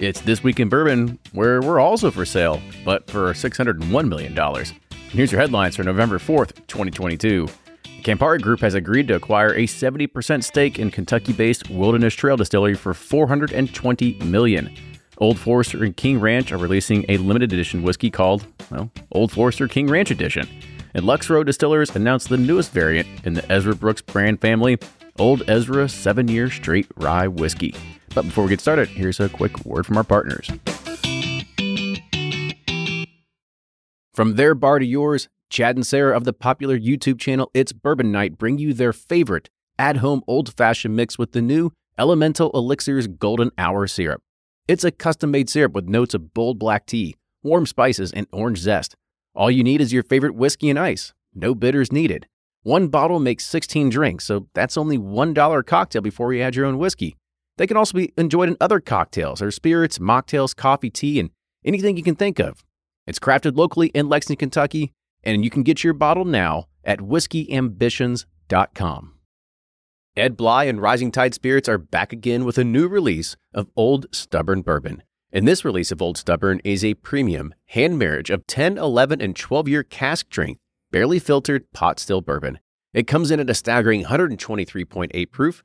It's This Week in Bourbon, where we're also for sale, but for $601 million. And here's your headlines for November 4th, 2022. The Campari Group has agreed to acquire a 70% stake in Kentucky-based Wilderness Trail Distillery for $420 million. Old Forester and King Ranch are releasing a limited edition whiskey called, well, Old Forester King Ranch Edition. And Lux Row Distillers announced the newest variant in the Ezra Brooks brand family, Old Ezra 7-Year Straight Rye Whiskey. But before we get started, here's a quick word from our partners. From their bar to yours, Chad and Sarah of the popular YouTube channel It's Bourbon Night bring you their favorite at-home old-fashioned mix with the new Elemental Elixirs Golden Hour Syrup. It's a custom-made syrup with notes of bold black tea, warm spices, and orange zest. All you need is your favorite whiskey and ice. No bitters needed. One bottle makes 16 drinks, so that's only $1 a cocktail before you add your own whiskey. They can also be enjoyed in other cocktails or spirits, mocktails, coffee, tea, and anything you can think of. It's crafted locally in Lexington, Kentucky, and you can get your bottle now at WhiskeyAmbitions.com. Ed Bly and Rising Tide Spirits are back again with a new release of Old Stubborn Bourbon. And this release of Old Stubborn is a premium hand marriage of 10, 11, and 12-year cask strength, barely filtered pot still bourbon. It comes in at a staggering 123.8 proof,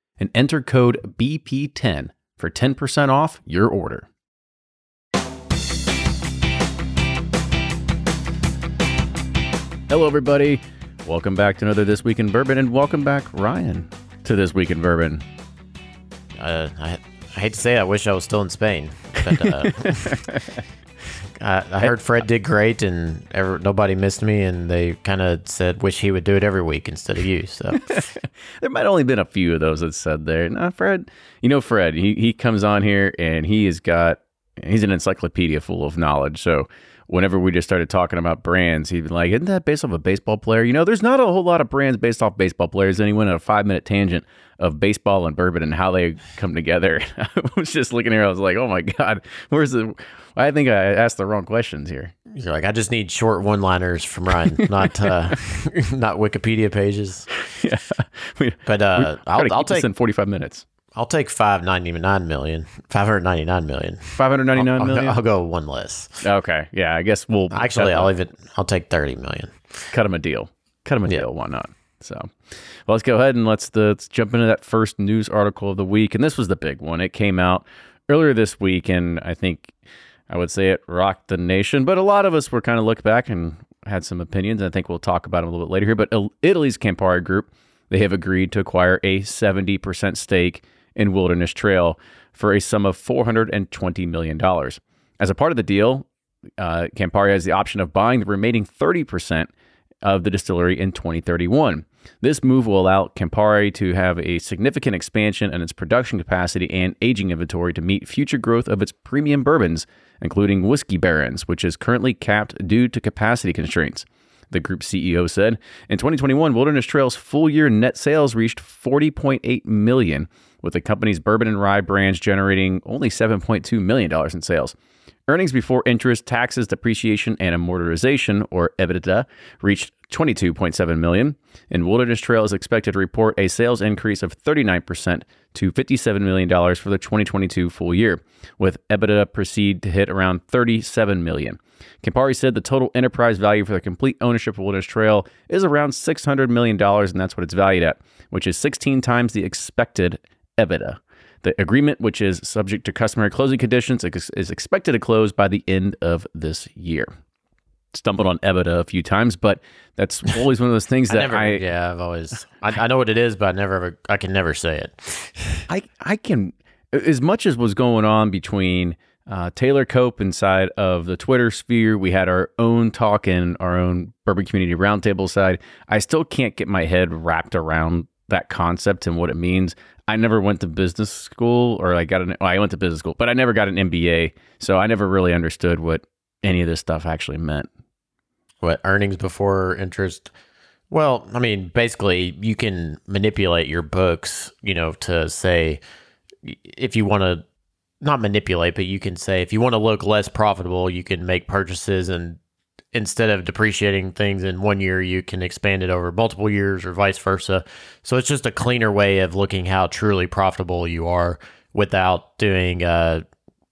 and enter code BP10 for 10% off your order. Hello, everybody. Welcome back to another This Week in Bourbon, and welcome back, Ryan, to This Week in Bourbon. I hate to say I wish I was still in Spain, but I heard Fred did great, and nobody missed me, and they kind of said, wish he would do it every week instead of you. So there might only been a few of those that said there. No, Fred, you know, Fred, he comes on here, and he's an encyclopedia full of knowledge. So whenever we just started talking about brands, he'd be like, isn't that based off a baseball player? You know, there's not a whole lot of brands based off baseball players. Then he went on a 5-minute tangent of baseball and bourbon and how they come together. I was just looking here. I was like, oh my God, I think I asked the wrong questions here. You're like, I just need short one-liners from Ryan, not Wikipedia pages. Yeah. I'll take this in 45 minutes. I'll take $599 million. $599 million? I'll go one less. Okay. Yeah, I guess we'll... Actually, I'll take $30 million. Cut him a deal. Why not? So, well, let's go ahead and let's jump into that first news article of the week. And this was the big one. It came out earlier this week, and I think I would say it rocked the nation. But a lot of us were kind of look back and had some opinions. I think we'll talk about them a little bit later here. But Italy's Campari Group, they have agreed to acquire a 70% stake in Wilderness Trail for a sum of $420 million. As a part of the deal, Campari has the option of buying the remaining 30% of the distillery in 2031. This move will allow Campari to have a significant expansion in its production capacity and aging inventory to meet future growth of its premium bourbons, including Whiskey Barons, which is currently capped due to capacity constraints. The group CEO said, in 2021, Wilderness Trail's full-year net sales reached $40.8 million, with the company's bourbon and rye brands generating only $7.2 million in sales. Earnings before interest, taxes, depreciation, and amortization, or EBITDA, reached $22.7 million, and Wilderness Trail is expected to report a sales increase of 39% to $57 million for the 2022 full year, with EBITDA proceed to hit around $37 million. Campari said the total enterprise value for the complete ownership of Wilderness Trail is around $600 million, and that's what it's valued at, which is 16 times the expected EBITDA. The agreement, which is subject to customary closing conditions, is expected to close by the end of this year. Stumbled on EBITDA a few times, but that's always one of those things that I've always... I know what it is, but I can never say it. I can... As much as was going on between Taylor Cope inside of the Twitter sphere, we had our own talk in our own Bourbon Community Roundtable side, I still can't get my head wrapped around that concept and what it means. I never went to business school, I went to business school, but I never got an MBA, so I never really understood what any of this stuff actually meant. What, earnings before interest? Well, I mean, basically, you can manipulate your books, to say, if you want to, not manipulate, but you can say, if you want to look less profitable, you can make purchases, and instead of depreciating things in one year, you can expand it over multiple years or vice versa. So it's just a cleaner way of looking how truly profitable you are without doing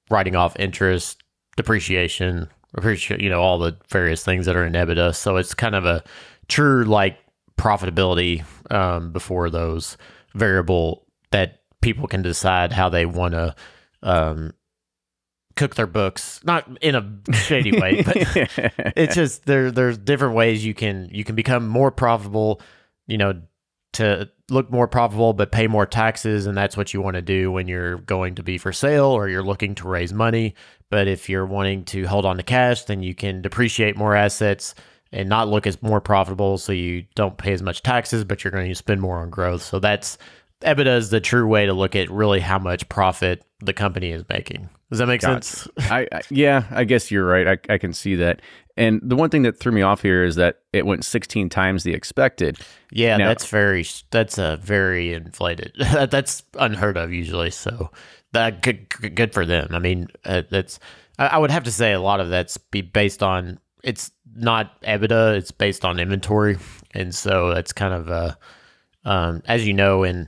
writing off interest, depreciation, all the various things that are in EBITDA. So it's kind of a true profitability before those variable that people can decide how they want to cook their books, not in a shady way, but it's just there's different ways you can become more profitable, to look more profitable, but pay more taxes. And that's what you want to do when you're going to be for sale or you're looking to raise money. But if you're wanting to hold on to cash, then you can depreciate more assets and not look as more profitable. So you don't pay as much taxes, but you're going to spend more on growth. So that's EBITDA is the true way to look at really how much profit the company is making. Does that make sense? Yeah, I guess you're right. I can see that. And the one thing that threw me off here is that it went 16 times the expected. Yeah, now, that's very inflated. That's unheard of usually. So that good for them. I mean, I would have to say a lot of that's based on, it's not EBITDA, it's based on inventory. And so that's kind of, as you know,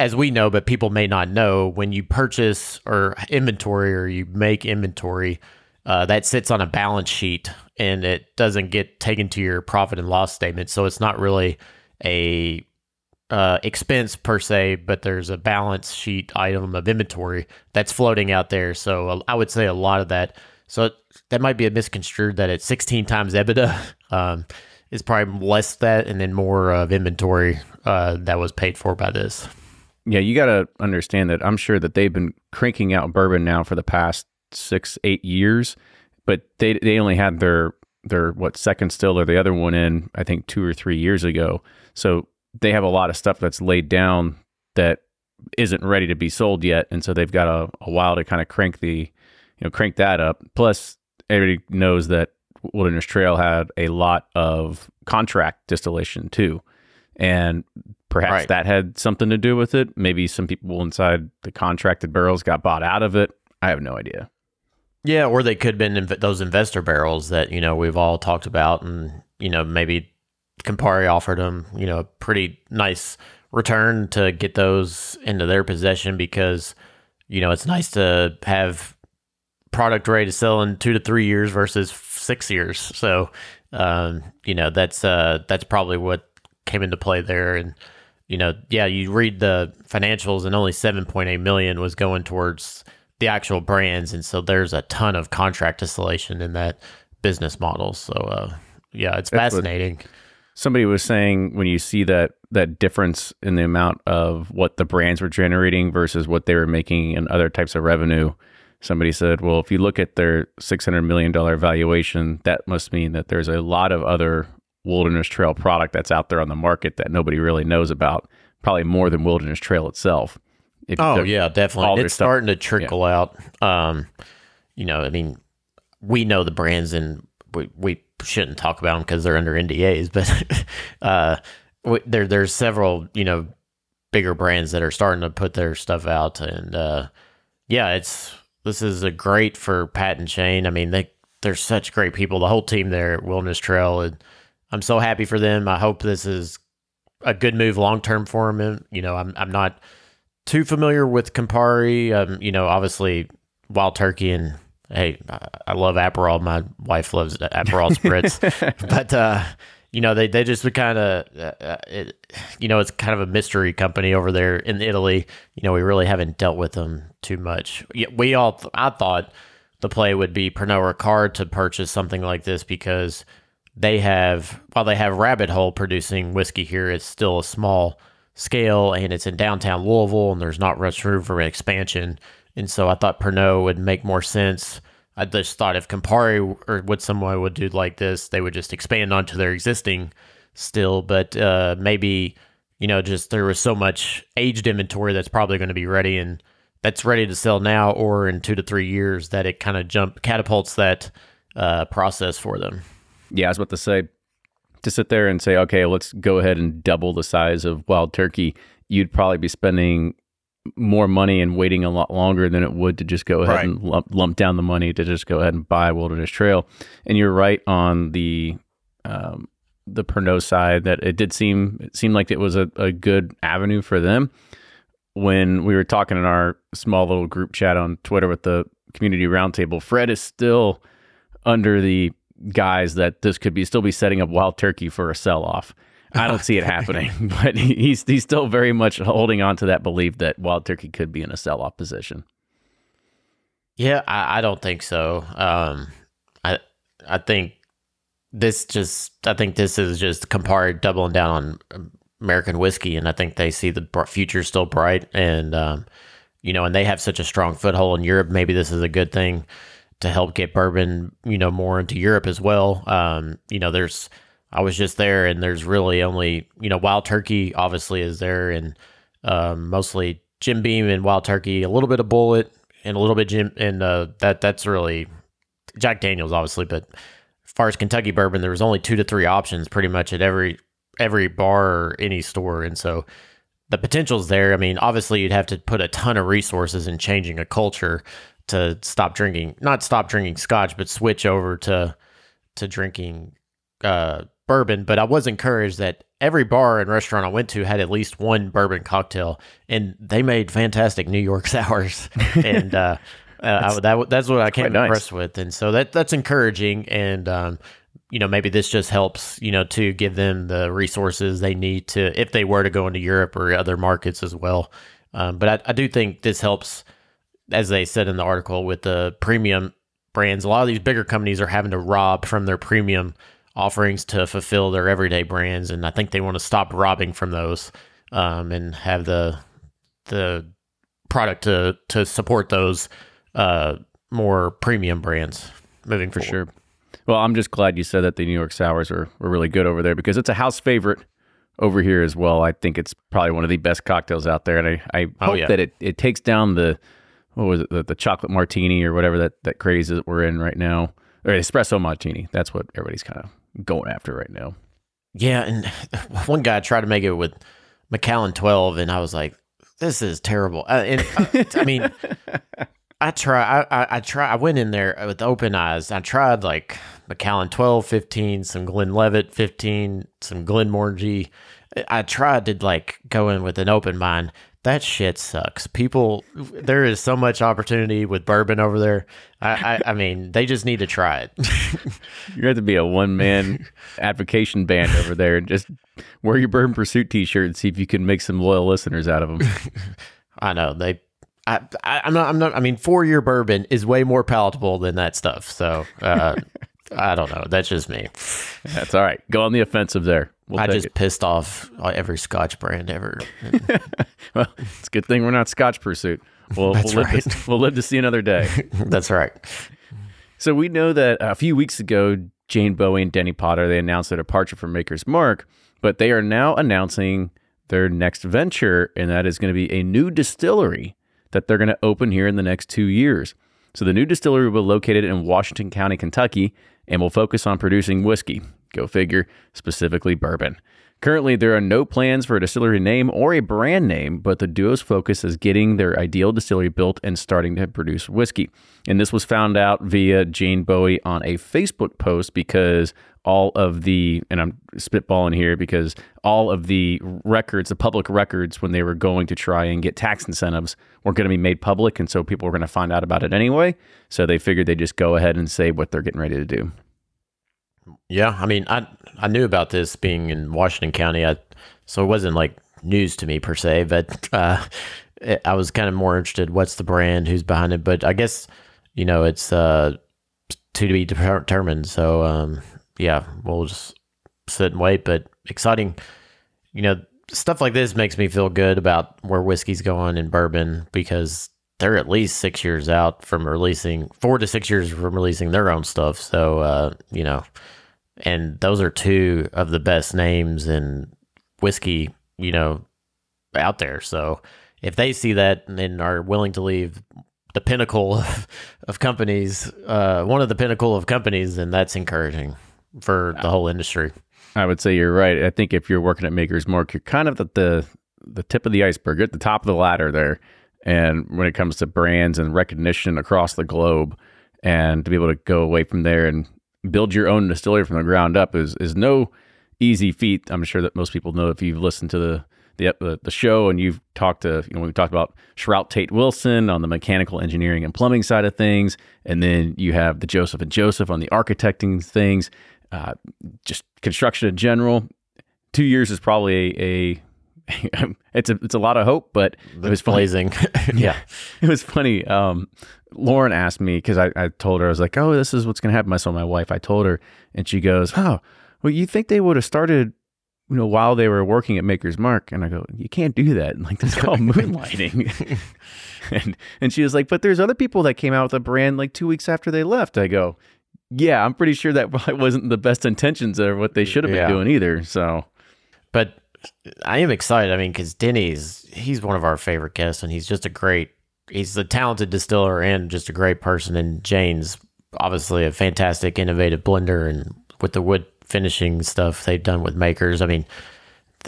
as we know, but people may not know, when you purchase or inventory or you make inventory, that sits on a balance sheet and it doesn't get taken to your profit and loss statement. So it's not really a expense per se, but there's a balance sheet item of inventory that's floating out there. So I would say a lot of that. So that might be a misconstrued that it's 16 times EBITDA. It's probably less that and then more of inventory that was paid for by this. Yeah, you got to understand that I'm sure that they've been cranking out bourbon now for the past 6-8 years, but they only had their second still or the other one in, I think, 2 or 3 years ago. So they have a lot of stuff that's laid down that isn't ready to be sold yet, and so they've got a while to kind of crank that up. Plus, everybody knows that Wilderness Trail had a lot of contract distillation too, and perhaps right. That had something to do with it. Maybe some people inside the contracted barrels got bought out of it. I have no idea. Yeah, or they could have been those investor barrels that, we've all talked about. And, maybe Campari offered them, a pretty nice return to get those into their possession because, it's nice to have product ready to sell in 2 to 3 years versus 6 years. So, that's probably what came into play there. And you read the financials and only 7.8 million was going towards the actual brands, and so there's a ton of contract distillation in that business model. So it's fascinating. Somebody was saying when you see that difference in the amount of what the brands were generating versus what they were making and other types of revenue, somebody said, well, if you look at their $600 million valuation, that must mean that there's a lot of other Wilderness Trail product that's out there on the market that nobody really knows about, probably more than Wilderness Trail itself. Definitely. It's starting to trickle out. We know the brands and we shouldn't talk about them because they're under NDAs, but there's several, bigger brands that are starting to put their stuff out. And it's This is a great for Pat and Shane. I mean, they're such great people. The whole team there at Wilderness Trail, and I'm so happy for them. I hope this is a good move long term for them. You know, I'm not too familiar with Campari. You know, obviously Wild Turkey, and hey, I love Aperol. My wife loves Aperol spritz, but you know, they just would kind of, you know, it's kind of a mystery company over there in Italy. You know, we really haven't dealt with them too much. I thought the play would be Pernod Ricard to purchase something like this, because they have, while they have Rabbit Hole producing whiskey here, it's still a small scale, and it's in downtown Louisville, and there's not much room for expansion. And so I thought Pernod would make more sense. I just thought if Campari or what someone would do like this, they would just expand onto their existing still. But maybe, you know, just there was so much aged inventory that's probably going to be ready, and that's ready to sell now or in 2 to 3 years, that it kind of catapults that process for them. Yeah, I was about to say, to sit there and say, okay, let's go ahead and double the size of Wild Turkey, you'd probably be spending more money and waiting a lot longer than it would to just go ahead and lump down the money to just go ahead and buy Wilderness Trail. And you're right on the Pernod side, that it seemed like it was a good avenue for them. When we were talking in our small little group chat on Twitter with the community roundtable, Fred is still under the guise that this could be still be setting up Wild Turkey for a sell-off. I don't see it happening, but he's still very much holding on to that belief that Wild Turkey could be in a sell-off position. Yeah, I don't think so. I think this is just Campari doubling down on American whiskey, and I think they see the future still bright, and you know, and they have such a strong foothold in Europe. Maybe this is a good thing to help get bourbon, you know, more into Europe as well. You know, I was just there, and there's really only, you know, Wild Turkey obviously is there, and mostly Jim Beam and Wild Turkey, a little bit of Bullet and a little bit Jim, and that's really Jack Daniel's obviously, but as far as Kentucky bourbon, there was only 2 to 3 options pretty much at every bar or any store. And so the potential's there. I mean, obviously you'd have to put a ton of resources in changing a culture to not stop drinking scotch, but switch over to drinking bourbon. But I was encouraged that every bar and restaurant I went to had at least one bourbon cocktail, and they made fantastic New York sours. And that's what I came impressed with. And so that's encouraging. And, you know, maybe this just helps, you know, to give them the resources they need to, if they were to go into Europe or other markets as well. But I do think this helps, as they said in the article, with the premium brands. A lot of these bigger companies are having to rob from their premium offerings to fulfill their everyday brands. And I think they want to stop robbing from those, and have the product to support those more premium brands moving forward. For sure. Well, I'm just glad you said that the New York sours are really good over there, because it's a house favorite over here as well. I think it's probably one of the best cocktails out there. And I hope that it takes down the chocolate martini or whatever that craze that we're in right now, or espresso martini. That's what everybody's kind of going after right now. Yeah. And one guy tried to make it with Macallan 12, and I was like, this is terrible. I mean, I went in there with open eyes. I tried like Macallan 12, 15, some Glenlivet 15, some Glenmorangie. I tried to like go in with an open mind. That shit sucks. People, there is so much opportunity with bourbon over there. I mean, they just need to try it. You're going to have to be a one-man advocation band over there, and just wear your Bourbon Pursuit t-shirt and see if you can make some loyal listeners out of them. I know. I'm not. I mean, 4-year bourbon is way more palatable than that stuff. So I don't know. That's just me. That's all right. Go on the offensive there. I just pissed off every Scotch brand ever. Well, it's a good thing we're not Scotch Pursuit. We'll live to see another day. That's right. So we know that a few weeks ago, Jane Bowie and Denny Potter, they announced their departure from Maker's Mark, but they are now announcing their next venture, and that is going to be a new distillery that they're going to open here in the next 2 years. So the new distillery will be located in Washington County, Kentucky, and will focus on producing whiskey. Go figure, specifically bourbon. Currently, there are no plans for a distillery name or a brand name, but the duo's focus is getting their ideal distillery built and starting to produce whiskey. And this was found out via Jane Bowie on a Facebook post because all of the, and I'm spitballing here, because all of the records, the public records, when they were going to try and get tax incentives were going to be made public. And so people were going to find out about it anyway. So they figured they'd just go ahead and say what they're getting ready to do. Yeah, I mean, I knew about this being in Washington County, so it wasn't like news to me per se, but I was kind of more interested, what's the brand, who's behind it, but I guess, you know, it's to be determined, so yeah, we'll just sit and wait, but exciting, you know, stuff like this makes me feel good about where whiskey's going and bourbon, because they're at least 6 years out from releasing, 4 to 6 years from releasing their own stuff. So, you know, and those are two of the best names in whiskey, you know, out there. So if they see that and are willing to leave the pinnacle of companies, one of the pinnacle of companies, then that's encouraging for the whole industry. I would say you're right. I think if you're working at Maker's Mark, you're kind of at the tip of the iceberg. You're at the top of the ladder there. And when it comes to brands and recognition across the globe, and to be able to go away from there and build your own distillery from the ground up is no easy feat. I'm sure that most people know if you've listened to the show and you've talked to, you know, we've talked about Shrout Tate Wilson on the mechanical engineering and plumbing side of things. And then you have the Joseph and Joseph on the architecting things, just construction in general. 2 years is probably a it's a lot of hope, but it was blazing. Yeah, it was funny. Lauren asked me, because I told her, I was like, oh, this is what's going to happen. So my wife, I told her, and she goes, oh, well, you think they would have started, you know, while they were working at Maker's Mark? And I go, you can't do that. And like, that's called moonlighting. and she was like, but there's other people that came out with a brand like 2 weeks after they left. I go, yeah, I'm pretty sure that probably wasn't the best intentions or what they should have been doing either. So, but I am excited. I mean, because Denny's, he's one of our favorite guests, and he's just he's a talented distiller and just a great person. And Jane's obviously a fantastic, innovative blender, and with the wood finishing stuff they've done with Makers, I mean,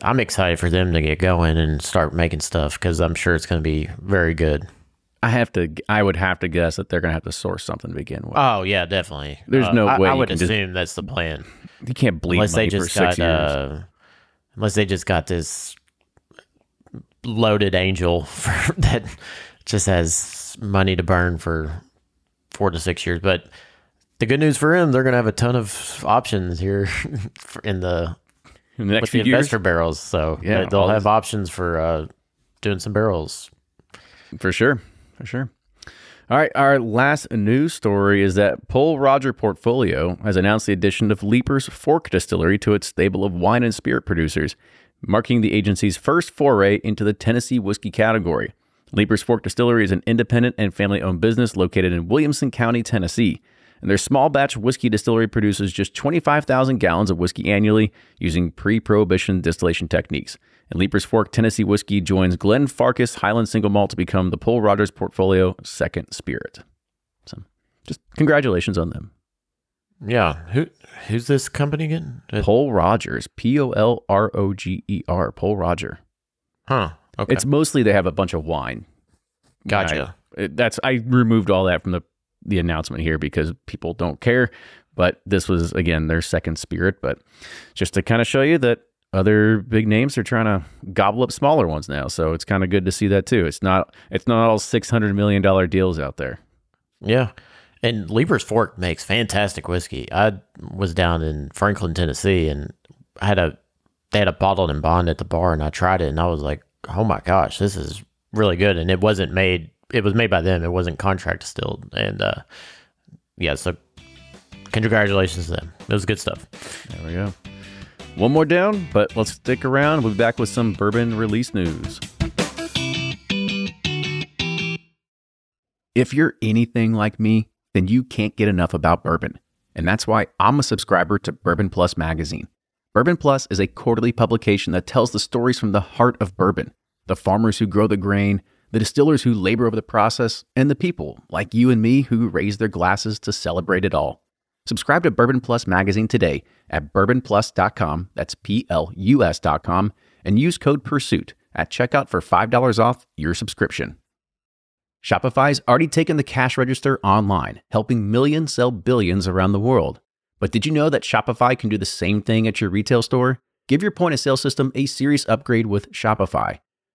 I'm excited for them to get going and start making stuff, because I'm sure it's going to be very good. I would have to guess that they're going to have to source something to begin with. Oh, yeah, definitely. There's no way. I would assume that's the plan. You can't bleed money for 6 years. Unless they just got this loaded angel that just has money to burn for 4 to 6 years. But the good news for him, they're going to have a ton of options here in the next few years. Investor barrels. So yeah, they'll have options for doing some barrels. For sure. All right, our last news story is that Pol Roger Portfolio has announced the addition of Leiper's Fork Distillery to its stable of wine and spirit producers, marking the agency's first foray into the Tennessee whiskey category. Leiper's Fork Distillery is an independent and family-owned business located in Williamson County, Tennessee, and their small-batch whiskey distillery produces just 25,000 gallons of whiskey annually using pre-prohibition distillation techniques. And Leiper's Fork Tennessee Whiskey joins Glen Farkas Highland Single Malt to become the Pol Rogers Portfolio second spirit. So just congratulations on them. Yeah. Who's this company again? Pol Rogers. P-O-L-R-O-G-E-R. Pol Roger. Huh. Okay. It's mostly they have a bunch of wine. Gotcha. I removed all that from the announcement here because people don't care. But this was, again, their second spirit. But just to kind of show you that other big names are trying to gobble up smaller ones now, so it's kind of good to see that too. It's not all $600 million deals out there. Yeah, and Leiper's Fork makes fantastic whiskey. I was down in Franklin, Tennessee, and they had a bottled and bond at the bar, and I tried it, and I was like, oh my gosh, this is really good. And it wasn't made; it was made by them. It wasn't contract distilled, and so congratulations to them. It was good stuff. There we go. One more down, but let's stick around. We'll be back with some bourbon release news. If you're anything like me, then you can't get enough about bourbon. And that's why I'm a subscriber to Bourbon Plus Magazine. Bourbon Plus is a quarterly publication that tells the stories from the heart of bourbon, the farmers who grow the grain, the distillers who labor over the process, and the people like you and me who raise their glasses to celebrate it all. Subscribe to Bourbon Plus Magazine today at bourbonplus.com, that's PLUS.com, and use code PURSUIT at checkout for $5 off your subscription. Shopify's already taken the cash register online, helping millions sell billions around the world. But did you know that Shopify can do the same thing at your retail store? Give your point-of-sale system a serious upgrade with Shopify.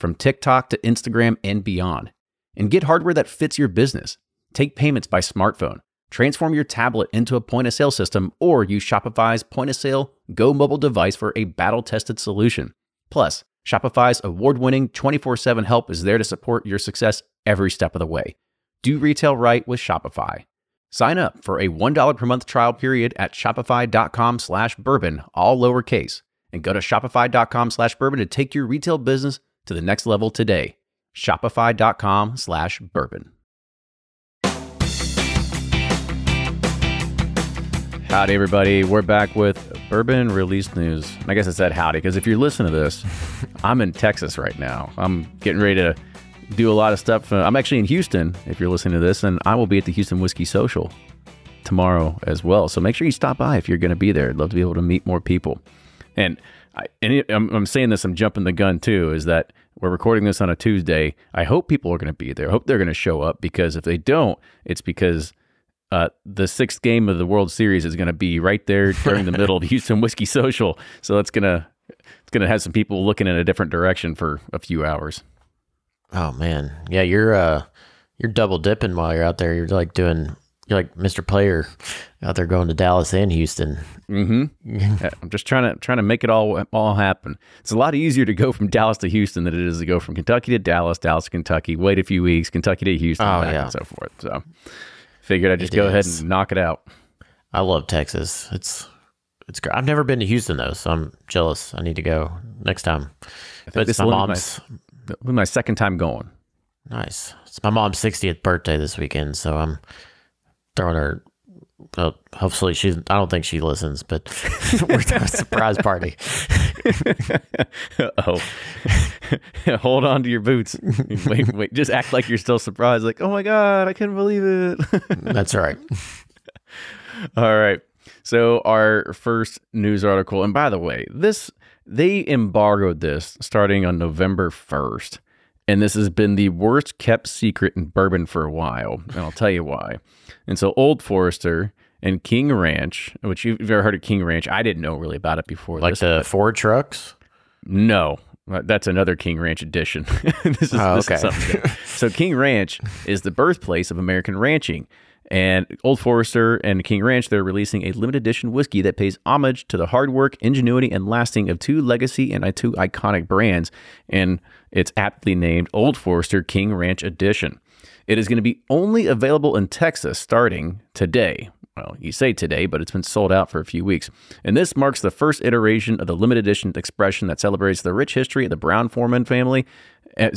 from TikTok to Instagram and beyond. And get hardware that fits your business. Take payments by smartphone, transform your tablet into a point-of-sale system, or use Shopify's point-of-sale Go mobile device for a battle-tested solution. Plus, Shopify's award-winning 24/7 help is there to support your success every step of the way. Do retail right with Shopify. Sign up for a $1 per month trial period at shopify.com/bourbon, all lowercase, and go to shopify.com/bourbon to take your retail business to the next level today. Shopify.com/bourbon. Howdy, everybody. We're back with Bourbon Release News. I guess I said howdy because if you're listening to this, I'm in Texas right now. I'm getting ready to do a lot of stuff. I'm actually in Houston, if you're listening to this, and I will be at the Houston Whiskey Social tomorrow as well. So make sure you stop by if you're going to be there. I'd love to be able to meet more people. And I'm saying this, I'm jumping the gun too, is that we're recording this on a Tuesday. I hope people are going to be there. I hope they're going to show up, because if they don't, it's because the sixth game of the World Series is going to be right there during the middle of Houston Whiskey Social. So that's going to have some people looking in a different direction for a few hours. Oh man. Yeah. You're double dipping while you're out there. You're like Mr. Player out there going to Dallas and Houston. Mm-hmm. I'm just trying to make it all happen. It's a lot easier to go from Dallas to Houston than it is to go from Kentucky to Dallas, Dallas to Kentucky, wait a few weeks, Kentucky to Houston, and so forth. So figured I'd just go ahead and knock it out. I love Texas. It's great. I've never been to Houston though, so I'm jealous. I need to go next time. But it's my mom's. My second time going. Nice. It's my mom's 60th birthday this weekend, so I'm throwing her. Well, hopefully I don't think she listens, but we're throwing a surprise party. Oh, hold on to your boots. Wait, just act like you're still surprised. Like, oh my God, I couldn't believe it. That's right. All right. So our first news article, and by the way, they embargoed this starting on November 1st, and this has been the worst kept secret in bourbon for a while, and I'll tell you why. And so Old Forester and King Ranch, which you've ever heard of King Ranch, I didn't know really about it before. Like this, the Ford trucks? No, that's another King Ranch edition. This is something else. So King Ranch is the birthplace of American ranching. And Old Forester and King Ranch, they're releasing a limited edition whiskey that pays homage to the hard work, ingenuity, and lasting of two legacy and two iconic brands. And it's aptly named Old Forester King Ranch Edition. It is going to be only available in Texas starting today. Well, you say today, but it's been sold out for a few weeks. And this marks the first iteration of the limited edition expression that celebrates the rich history of the Brown family of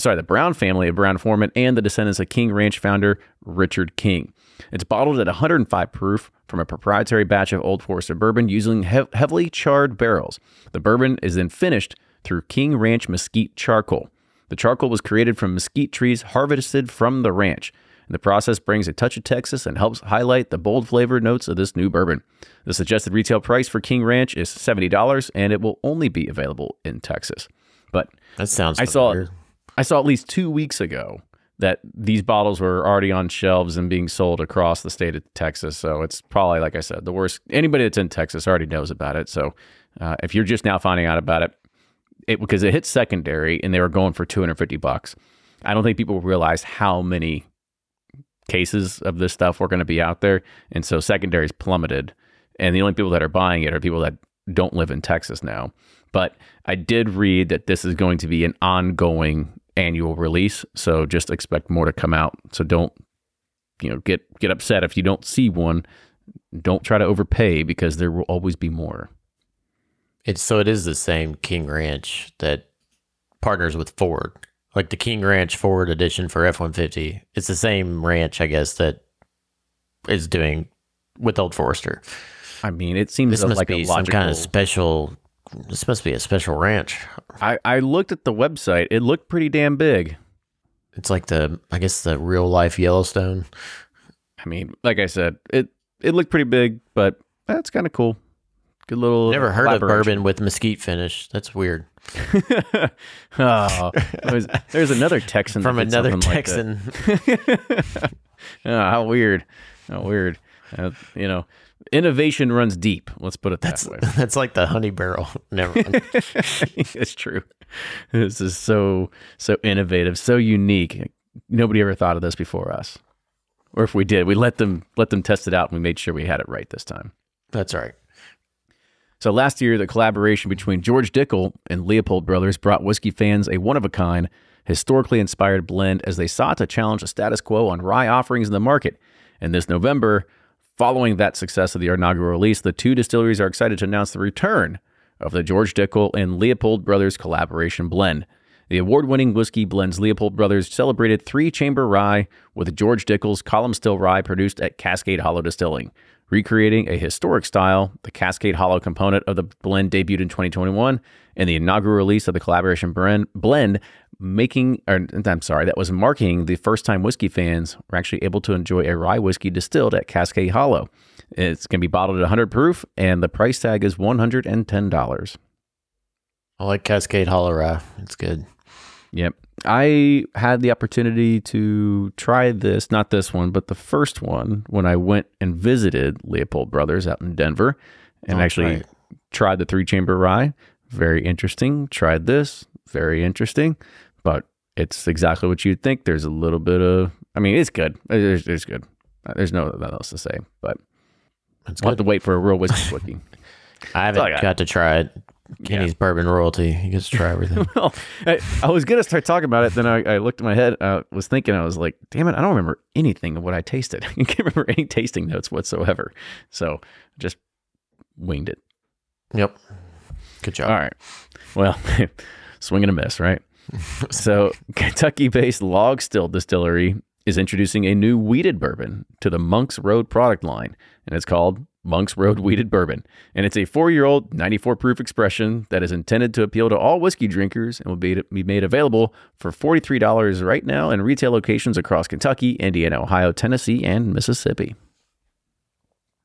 Brown Foreman and the descendants of King Ranch founder Richard King. It's bottled at 105 proof from a proprietary batch of Old Forester bourbon using heavily charred barrels. The bourbon is then finished through King Ranch mesquite charcoal. The charcoal was created from mesquite trees harvested from the ranch. The process brings a touch of Texas and helps highlight the bold flavor notes of this new bourbon. The suggested retail price for King Ranch is $70, and it will only be available in Texas. But that sounds familiar. I saw at least 2 weeks ago that these bottles were already on shelves and being sold across the state of Texas. So it's probably, like I said, the worst. Anybody that's in Texas already knows about it. So if you're just now finding out about it, because it hit secondary and they were going for $250. I don't think people realize how many cases of this stuff were going to be out there. And so secondaries plummeted. And the only people that are buying it are people that don't live in Texas now. But I did read that this is going to be an ongoing annual release, so just expect more to come out. So don't, get upset if you don't see one Don't try to overpay because there will always be more. So it is the same King Ranch that partners with Ford, like the King Ranch Ford edition for F-150. It's the same ranch, I guess, that is doing with Old Forester. I mean, it seems this must like be a logical... some kind of special. This must be a special ranch. I looked at the website. It looked pretty damn big. It's like the real life Yellowstone. I mean, like I said, it looked pretty big, but that's kind of cool. Good little. Never heard of bourbon with mesquite finish. That's weird. Oh, there's another Texan from another Texan. Like oh, how weird! How weird! You know, innovation runs deep. Let's put it that way. That's like the honey barrel. Never mind. It's true. This is so innovative, so unique. Nobody ever thought of this before us. Or if we did, we let them test it out, and we made sure we had it right this time. That's right. So last year, the collaboration between George Dickel and Leopold Brothers brought whiskey fans a one-of-a-kind, historically inspired blend as they sought to challenge the status quo on rye offerings in the market. And this November, following that success of the inaugural release, the two distilleries are excited to announce the return of the George Dickel and Leopold Brothers collaboration blend. The award-winning whiskey blends Leopold Brothers celebrated three-chamber rye with George Dickel's column still rye produced at Cascade Hollow Distilling. Recreating a historic style, the Cascade Hollow component of the blend debuted in 2021 in the inaugural release of the collaboration blend, marking the first time whiskey fans were actually able to enjoy a rye whiskey distilled at Cascade Hollow. It's going to be bottled at 100 proof, and the price tag is $110. I like Cascade Hollow rye. It's good. Yep. I had the opportunity to try this, not this one, but the first one when I went and visited Leopold Brothers out in Denver and tried the three-chamber rye. Very interesting. Tried this. Very interesting. But it's exactly what you'd think. There's a little bit of... I mean, it's good. It's good. There's nothing else to say, but we'll have to wait for a real whiskey wiki. I haven't got to try it. Kenny's bourbon royalty. He gets to try everything. Well, I was going to start talking about it. Then I looked at my head. I was thinking, I was like, damn it, I don't remember anything of what I tasted. I can't remember any tasting notes whatsoever. So just winged it. Yep. Good job. All right. Well, swing and a miss, right? So Kentucky-based Log Still Distillery is introducing a new wheated bourbon to the Monk's Road product line. And it's called Monk's Road Wheated Bourbon, and it's a 4-year-old 94 proof expression that is intended to appeal to all whiskey drinkers and will be made available for $43 right now in retail locations across Kentucky, Indiana, Ohio, Tennessee, and Mississippi.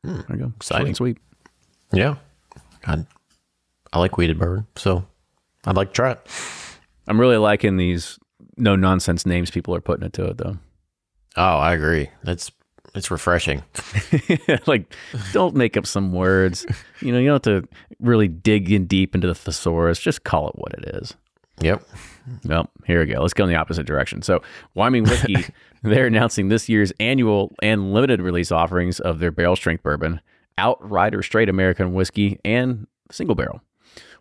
There we go. Exciting. Sweet. Yeah. God. I like wheated bourbon, so I'd like to try it. I'm really liking these no-nonsense names people are putting into it, though. Oh, I agree. It's refreshing. Like, don't make up some words. You know, you don't have to really dig in deep into the thesaurus. Just call it what it is. Yep. Well, here we go. Let's go in the opposite direction. So Wyoming Whiskey, they're announcing this year's annual and limited release offerings of their barrel strength bourbon, Outrider Straight American Whiskey, and Single Barrel.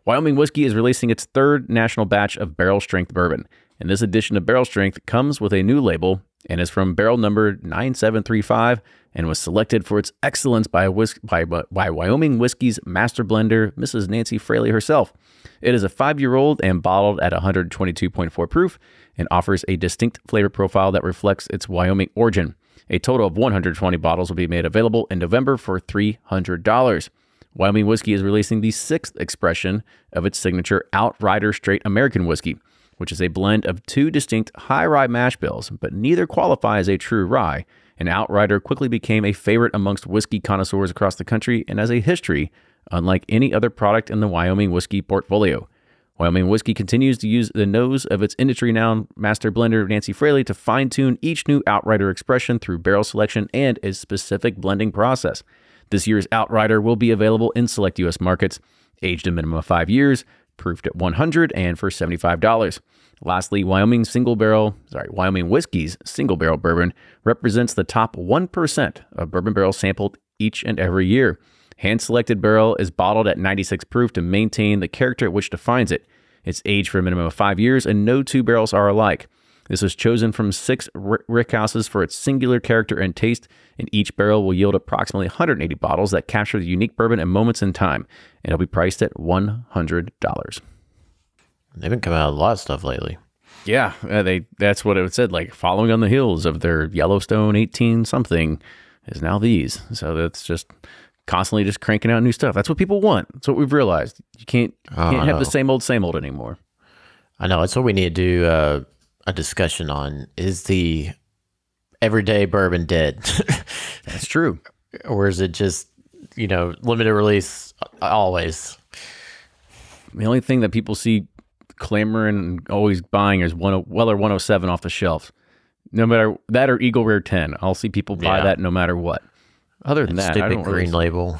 Wyoming Whiskey is releasing its third national batch of barrel strength bourbon. And this edition of barrel strength comes with a new label, and is from barrel number 9735 and was selected for its excellence by Wyoming Whiskey's master blender, Mrs. Nancy Fraley herself. It is a 5-year-old and bottled at 122.4 proof and offers a distinct flavor profile that reflects its Wyoming origin. A total of 120 bottles will be made available in November for $300. Wyoming Whiskey is releasing the 6th expression of its signature Outrider Straight American Whiskey, which is a blend of two distinct high rye mash bills, but neither qualifies as a true rye. And Outrider quickly became a favorite amongst whiskey connoisseurs across the country and has a history unlike any other product in the Wyoming Whiskey portfolio. Wyoming Whiskey continues to use the nose of its industry-renowned master blender, Nancy Fraley, to fine-tune each new Outrider expression through barrel selection and a specific blending process. This year's Outrider will be available in select U.S. markets, aged a minimum of 5 years, proofed at 100 and for $75. Lastly, Wyoming Whiskey's Single Barrel Bourbon represents the top 1% of bourbon barrels sampled each and every year. Hand-selected barrel is bottled at 96 proof to maintain the character which defines it. It's aged for a minimum of 5 years, and no two barrels are alike. This was chosen from 6 rickhouses for its singular character and taste, and each barrel will yield approximately 180 bottles that capture the unique bourbon and moments in time, and it'll be priced at $100. They've been coming out with a lot of stuff lately. Yeah, that's what it said, like following on the heels of their Yellowstone 18-something is now these. So that's just constantly just cranking out new stuff. That's what people want. That's what we've realized. You can't have the same old anymore. I know. That's what we need to do a discussion on. Is the everyday bourbon dead? That's true. Or is it just, limited release always? The only thing that people see clamoring and always buying is Weller 107 off the shelf. No matter that or Eagle Rare 10. I'll see people buy that no matter what. Other than that, I don't really... Green Label.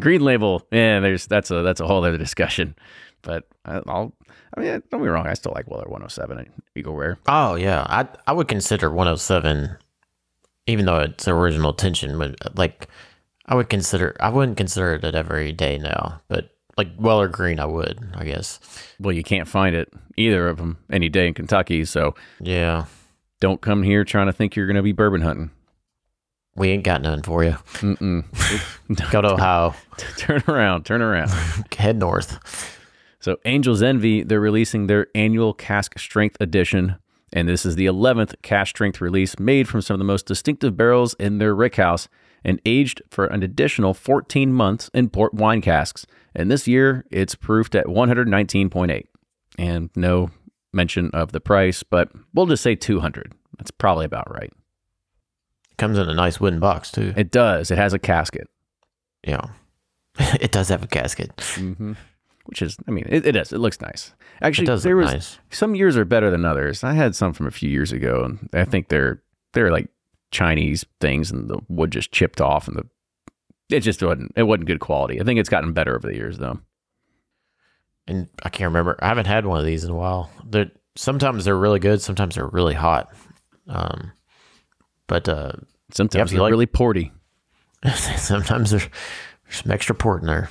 Green Label. Yeah, that's a whole other discussion. But don't be wrong. I still like Weller 107 and Eagle Rare. Oh, yeah. I would consider 107, even though it's original tension, but like I wouldn't consider it every day now, but like Weller Green, I would, I guess. Well, you can't find it, either of them, any day in Kentucky. So yeah, don't come here trying to think you're going to be bourbon hunting. We ain't got none for you. Go to Ohio. Turn around. Head north. So Angel's Envy, they're releasing their annual Cask Strength edition, and this is the 11th Cask Strength release, made from some of the most distinctive barrels in their rickhouse and aged for an additional 14 months in port wine casks. And this year, it's proofed at 119.8, and no mention of the price, but we'll just say 200. That's probably about right. It comes in a nice wooden box, too. It does. It has a casket. Yeah. It does have a casket. Mm-hmm. Which is, it is. It looks nice. Actually, some years are better than others. I had some from a few years ago, and I think they're like Chinese things, and the wood just chipped off, and it wasn't good quality. I think it's gotten better over the years, though. And I can't remember. I haven't had one of these in a while. Sometimes they're really good. Sometimes they're really hot. But sometimes they're really porty. Sometimes they're... There's some extra port in there.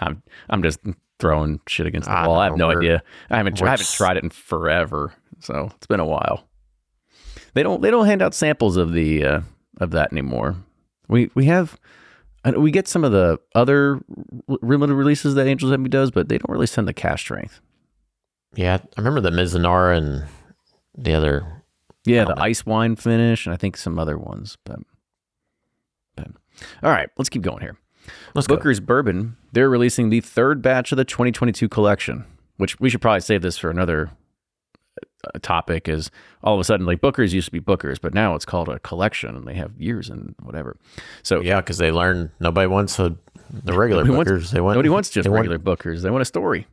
I'm just throwing shit against the wall. I have no idea. I haven't tried it in forever, so it's been a while. They don't hand out samples of the of that anymore. We get some of the other limited releases that Angel's Envy does, but they don't really send the cash strength. Yeah, I remember the Mizanara and the other. Yeah, the ice wine finish, and I think some other ones, but all right, let's keep going here. Booker's Bourbon, they're releasing the third batch of the 2022 collection, which we should probably save this for another topic, is all of a sudden, like, Booker's used to be Booker's, but now it's called a collection, and they have years and whatever. So yeah, because they learned nobody wants the regular Booker's. Nobody wants just regular Booker's. They want a story.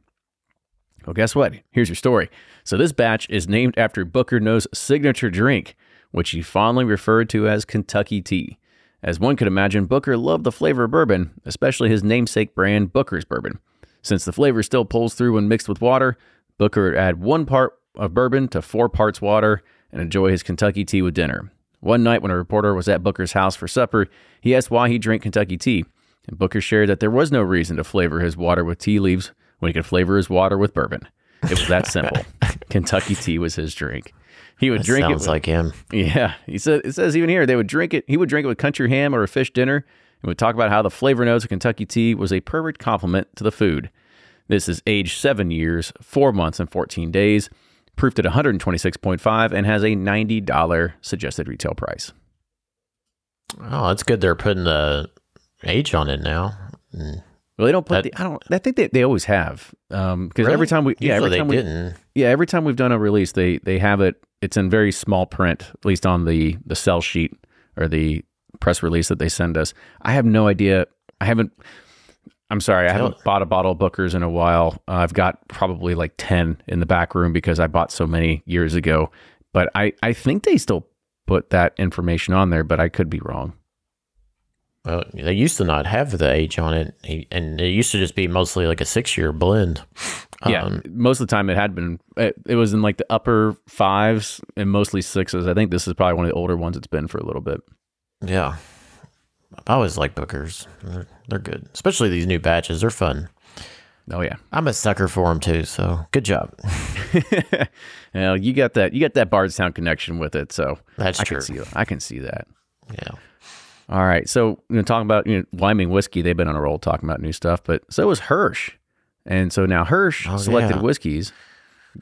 Well, guess what? Here's your story. So this batch is named after Booker Nose's signature drink, which he fondly referred to as Kentucky tea. As one could imagine, Booker loved the flavor of bourbon, especially his namesake brand, Booker's Bourbon. Since the flavor still pulls through when mixed with water, Booker would add 1 part of bourbon to 4 parts water and enjoy his Kentucky tea with dinner. One night when a reporter was at Booker's house for supper, he asked why he drank Kentucky tea, and Booker shared that there was no reason to flavor his water with tea leaves when he could flavor his water with bourbon. It was that simple. Kentucky tea was his drink. He would drink it. Sounds like him. Yeah. It says even here, he would drink it with country ham or a fish dinner, and would talk about how the flavor notes of Kentucky tea was a perfect complement to the food. This is aged 7 years, 4 months, and 14 days, proofed at 126.5, and has a $90 suggested retail price. Oh, that's good. They're putting the age on it now. Well, they don't put I think they always have. Because really? Every time we've done a release, they have it. It's in very small print, at least on the sell sheet or the press release that they send us. I have no idea. I haven't bought a bottle of Booker's in a while. I've got probably like 10 in the back room because I bought so many years ago. But I think they still put that information on there, but I could be wrong. Well, they used to not have the age on it, and it used to just be mostly like a 6-year blend. Yeah, most of the time it was in like the upper 5s and mostly 6s. I think this is probably one of the older ones it's been for a little bit. Yeah. I always like Booker's. They're good, especially these new batches. They're fun. Oh yeah, I'm a sucker for them too. So good job. Well, you got that Bardstown connection with it. So that's true. I can see that. Yeah. All right. So talking about Wyoming whiskey, they've been on a roll talking about new stuff, but so was Hirsch, and so now Hirsch selected whiskeys.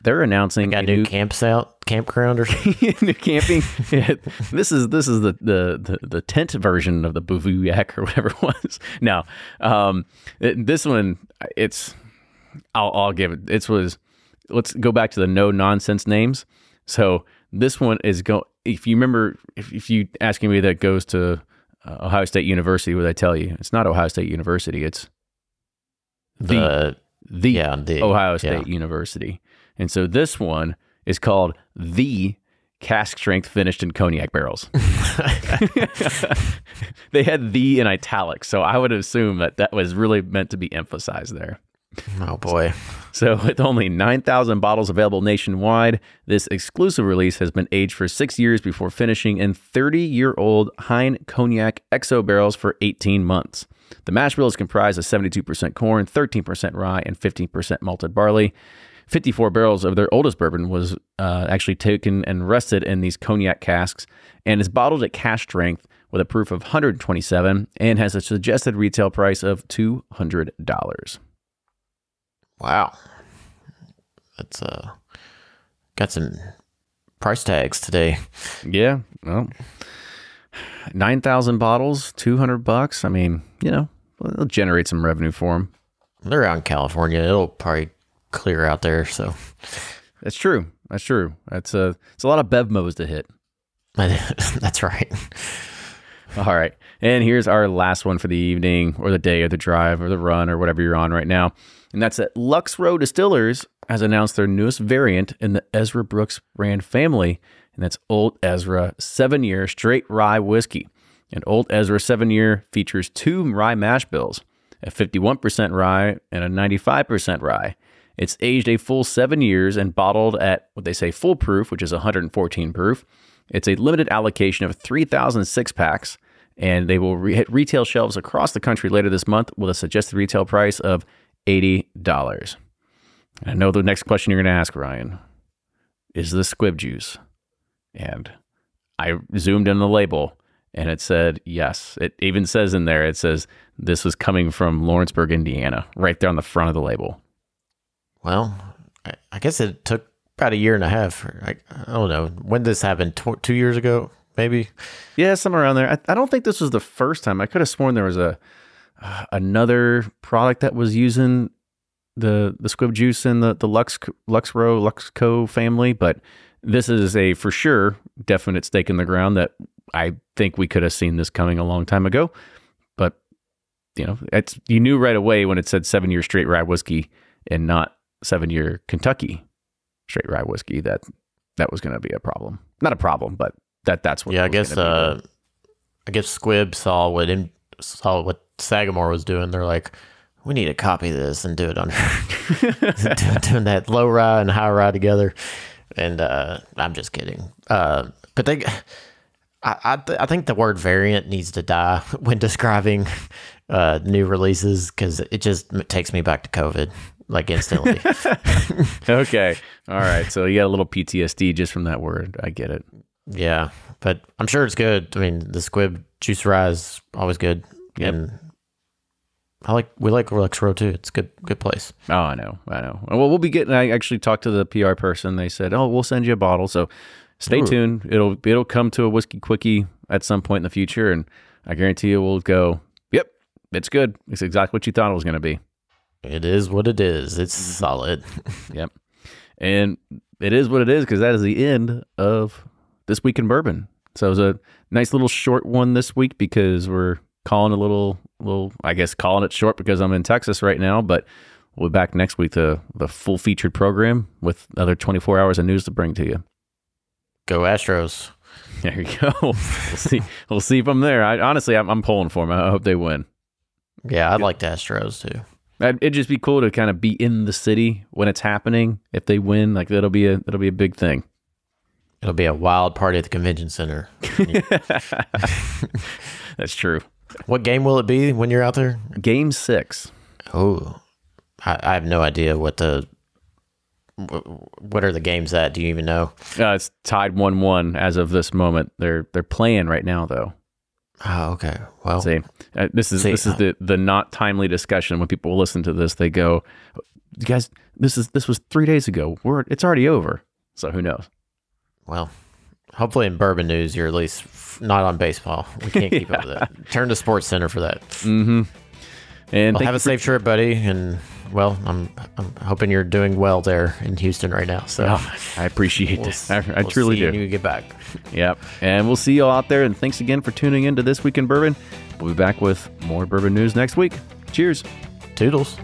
They're announcing they got a new campground or something. New camping. Yeah, this is the tent version of the Buvouac or whatever it was. Now, this one I'll give it. It was, let's go back to the no nonsense names. So this one is going. If you remember, if you asking me that goes to Ohio State University, what I tell you, it's not Ohio State University. It's the Ohio State University. And so this one is called the Cask Strength Finished in Cognac Barrels. They had the in italics, so I would assume that was really meant to be emphasized there. Oh boy. So with only 9,000 bottles available nationwide, this exclusive release has been aged for 6 years before finishing in 30-year-old Hein Cognac XO barrels for 18 months. The mash bill is comprised of 72% corn, 13% rye, and 15% malted barley. 54 barrels of their oldest bourbon was actually taken and rested in these cognac casks and is bottled at cask strength with a proof of 127 and has a suggested retail price of $200. Wow. That's got some price tags today. Yeah. Well, 9,000 bottles, $200. I mean, it'll generate some revenue for them. They're out in California. It'll probably clear out there, so that's true. That's it's a lot of Bevmos to hit. That's right. All right, and here's our last one for the evening or the day or the drive or the run or whatever you're on right now, and that's that Lux Row Distillers has announced their newest variant in the Ezra Brooks brand family, and that's Old Ezra 7-Year Straight Rye Whiskey. And Old Ezra 7-Year features two rye mash bills, a 51% rye and a 95% rye. It's aged a full 7 years and bottled at what they say full proof, which is 114 proof. It's a limited allocation of 3,000 six-packs, and they will hit retail shelves across the country later this month with a suggested retail price of $80. And I know the next question you're going to ask, Ryan, is this squib juice? And I zoomed in the label, and it said yes. It even says in there, it says this was coming from Lawrenceburg, Indiana, right there on the front of the label. Well, I guess it took about a year and a half. I don't know. When this happened, 2 years ago, maybe? Yeah, somewhere around there. I don't think this was the first time. I could have sworn there was another product that was using the squib juice in the Lux Co family. But this is a, for sure, definite stake in the ground that I think we could have seen this coming a long time ago. But, you knew right away when it said 7-year straight rye whiskey and not 7-year Kentucky straight rye whiskey that was going to be a problem. Not a problem, but that's what. Yeah, I guess Squibb saw what Sagamore was doing. They're like, we need to copy this and do it under doing that low rye and high rye together. And I'm just kidding. But they, I think the word variant needs to die when describing new releases, because it just takes me back to COVID. Like instantly. Okay. All right. So you got a little PTSD just from that word. I get it. Yeah. But I'm sure it's good. I mean, the squib juice rye is always good. Yep. And we like Lux Row too. It's a good place. Oh, I know. Well, we'll be getting, I actually talked to the PR person. They said, oh, we'll send you a bottle. So stay tuned. It'll come to a Whiskey Quickie at some point in the future. And I guarantee you we'll go, yep, it's good. It's exactly what you thought it was going to be. It is what it is. It's solid. Yep. And it is what it is, because that is the end of This Week in Bourbon. So it was a nice little short one this week, because we're calling calling it short because I'm in Texas right now. But we'll be back next week to the full featured program with another 24 hours of news to bring to you. Go Astros. There you go. We'll see. We'll see from there. I'm pulling for them. I hope they win. Yeah, I'd like the Astros too. It'd just be cool to kind of be in the city when it's happening. If they win, like that'll be a big thing. It'll be a wild party at the convention center. That's true. What game will it be when you're out there? Game 6. Oh, I have no idea what are the games that, do you even know? It's tied 1-1 as of this moment. They're playing right now though. Oh, okay. Well, see, this is the not timely discussion. When people listen to this, they go, "You guys, this was 3 days ago. It's already over." So who knows? Well, hopefully in bourbon news, you're at least not on baseball. We can't keep up with that. Turn to Sports Center for that. Mm-hmm. And have a safe trip, buddy. And well, I'm hoping you're doing well there in Houston right now. So I appreciate this. I truly do. You get back. Yep. And we'll see you all out there. And thanks again for tuning in to This Week in Bourbon. We'll be back with more bourbon news next week. Cheers. Toodles.